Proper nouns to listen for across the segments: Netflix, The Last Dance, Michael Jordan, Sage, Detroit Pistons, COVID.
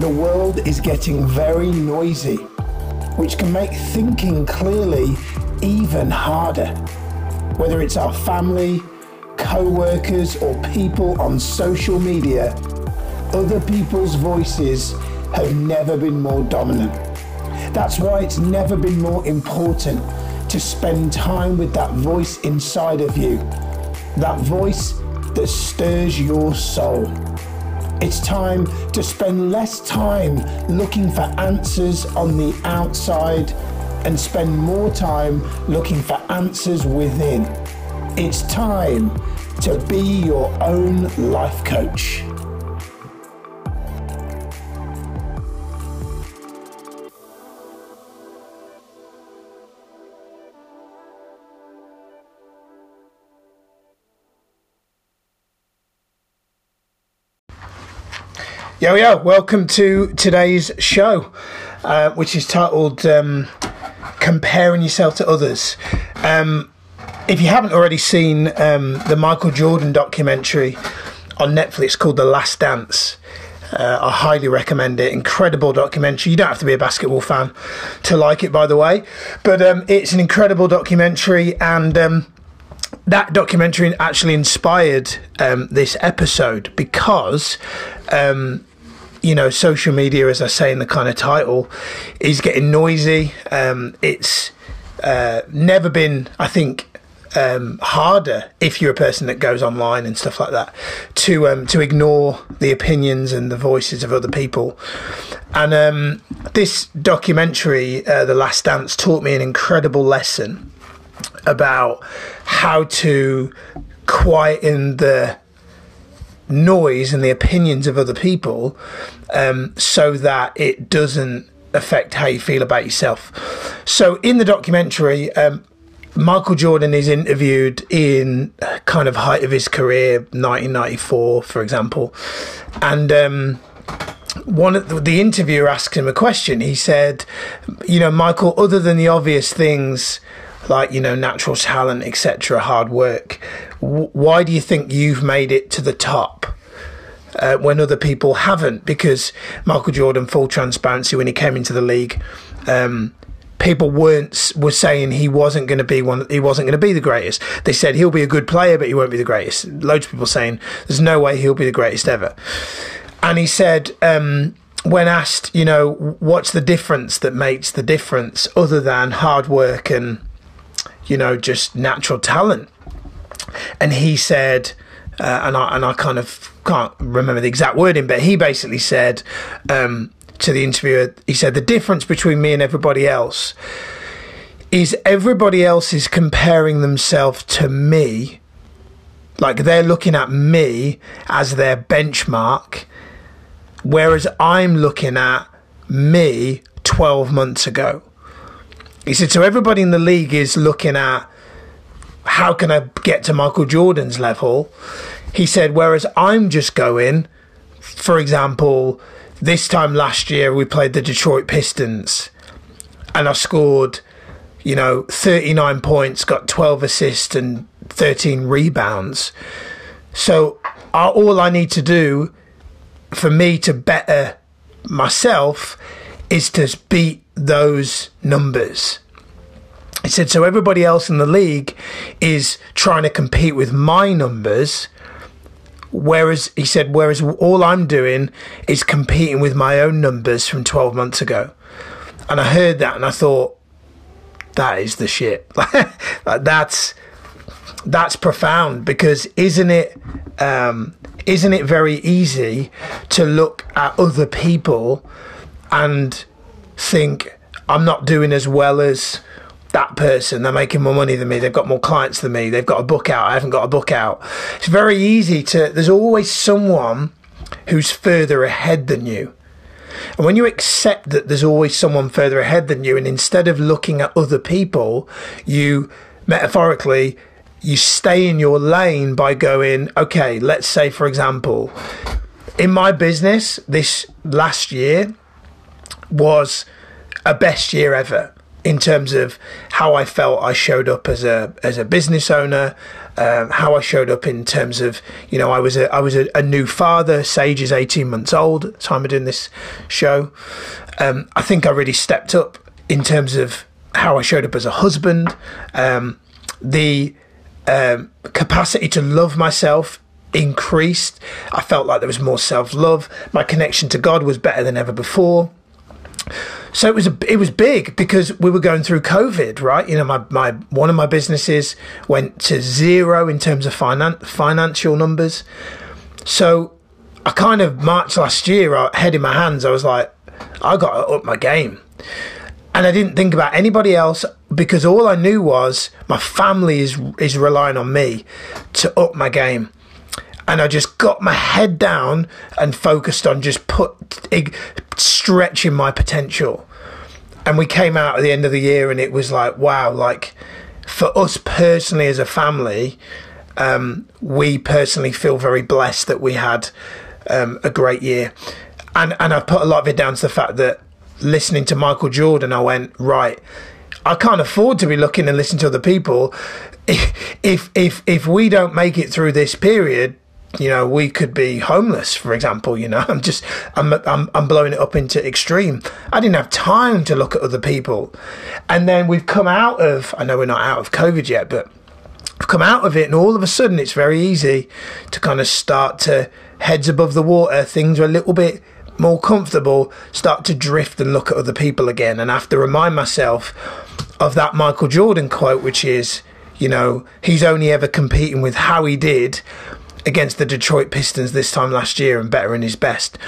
the world is getting very noisy, which can make thinking clearly even harder. Whether it's our family, co-workers, or people on social media, other people's voices have never been more dominant. That's why it's never been more important to spend time with that voice inside of you, that voice that stirs your soul. It's time to spend less time looking for answers on the outside and spend more time looking for answers within. It's time to be your own life coach. Yo, welcome to today's show, which is titled Comparing Yourself to Others. If you haven't already seen the Michael Jordan documentary on Netflix called The Last Dance, I highly recommend it. Incredible documentary. You don't have to be a basketball fan to like it, by the way. But it's an incredible documentary, and that documentary actually inspired this episode because... you know, social media, as I say in the kind of title, is getting noisy. It's never been, I think, harder if you're a person that goes online and stuff like that to ignore the opinions and the voices of other people. And this documentary, The Last Dance, taught me an incredible lesson about how to quieten the noise and the opinions of other people so that it doesn't affect how you feel about yourself. So in the documentary, Michael Jordan is interviewed in kind of height of his career, 1994, for example. And the interviewer asked him a question. He said, you know, Michael, other than the obvious things like, you know, natural talent, etc., hard work, why do you think you've made it to the top when other people haven't? Because Michael Jordan, full transparency, when he came into the league, people were saying he wasn't going to be the greatest. They said he'll be a good player, but he won't be the greatest. Loads of people saying there's no way he'll be the greatest ever. And he said, when asked, you know, what's the difference that makes the difference other than hard work and, you know, just natural talent? And he said, and I kind of can't remember the exact wording, but he basically said to the interviewer, he said, the difference between me and everybody else is everybody else is comparing themselves to me. Like, they're looking at me as their benchmark, whereas I'm looking at me 12 months ago. He said, so everybody in the league is looking at, how can I get to Michael Jordan's level? He said, whereas I'm just going, for example, this time last year we played the Detroit Pistons and I scored, you know, 39 points, got 12 assists and 13 rebounds. So all I need to do for me to better myself is to beat those numbers. He said, so everybody else in the league is trying to compete with my numbers, whereas, he said, whereas all I'm doing is competing with my own numbers from 12 months ago. And I heard that and I thought, that is the shit. That's profound, because isn't it very easy to look at other people and think, I'm not doing as well as that person, they're making more money than me, they've got more clients than me, they've got a book out, I haven't got a book out. It's very easy to, there's always someone who's further ahead than you. And when you accept that there's always someone further ahead than you, and instead of looking at other people, you metaphorically, you stay in your lane by going, okay, let's say, for example, in my business, this last year was a best year ever. in terms of how I felt I showed up as a business owner, how I showed up in terms of, you know, I was a new father. Sage is 18 months old at the time of doing this show. I think I really stepped up in terms of how I showed up as a husband, the capacity to love myself increased. I felt like there was more self-love. My connection to God was better than ever before. So it was big because we were going through COVID, right? You know, my one of my businesses went to zero in terms of financial numbers. So I kind of March last year, head in my hands, I was like, I got to up my game. And I didn't think about anybody else because all I knew was my family is relying on me to up my game. And I just got my head down and focused on just stretching my potential. And we came out at the end of the year and it was like, wow, like for us personally as a family, we personally feel very blessed that we had a great year. And I've put a lot of it down to the fact that listening to Michael Jordan, I went, right, I can't afford to be looking and listening to other people. If we don't make it through this period, you know, we could be homeless, for example. You know, I'm blowing it up into extreme. I didn't have time to look at other people. And then we've come out of, I know we're not out of COVID yet, but we've come out of it and all of a sudden it's very easy to kind of start to heads above the water. Things are a little bit more comfortable, start to drift and look at other people again. And I have to remind myself of that Michael Jordan quote, which is, you know, he's only ever competing with how he did against the Detroit Pistons this time last year and bettering his best.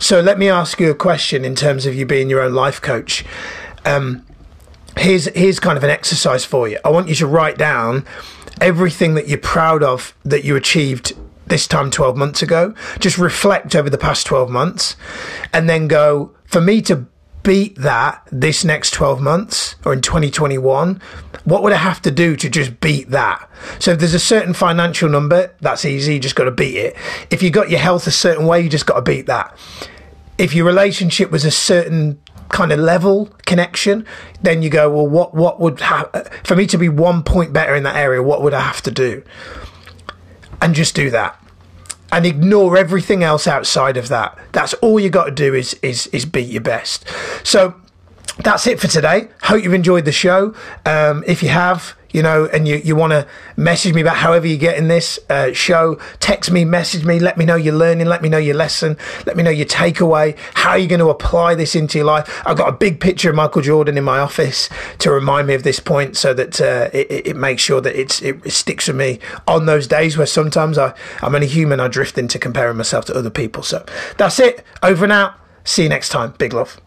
So let me ask you a question in terms of you being your own life coach. Here's kind of an exercise for you. I want you to write down everything that you're proud of that you achieved this time 12 months ago. Just reflect over the past 12 months and then go, for me to beat that this next 12 months or in 2021, what would I have to do to just beat that? So if there's a certain financial number, that's easy, you just got to beat it. If you got your health a certain way, you just got to beat that. If your relationship was a certain kind of level connection, then you go, well, what would for me to be 1 point better in that area, what would I have to do? And just do that and ignore everything else outside of that. That's all you got to do is beat your best. So that's it for today. Hope you've enjoyed the show. If you have, you know, and you want to message me about however you get in this show, text me, message me, let me know you're learning, let me know your lesson, let me know your takeaway, how you're going to apply this into your life. I've got a big picture of Michael Jordan in my office to remind me of this point so that it makes sure that it sticks with me on those days where sometimes I'm only human, I drift into comparing myself to other people. So that's it. Over and out. See you next time. Big love.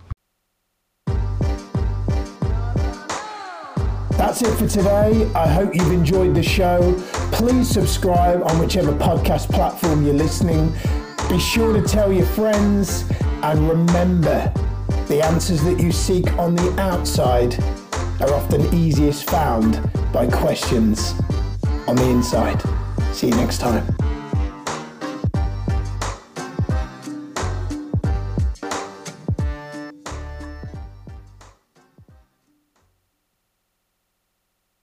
That's it for today. I hope you've enjoyed the show. Please subscribe on whichever podcast platform you're listening. Be sure to tell your friends and remember, the answers that you seek on the outside are often easiest found by questions on the inside. See you next time.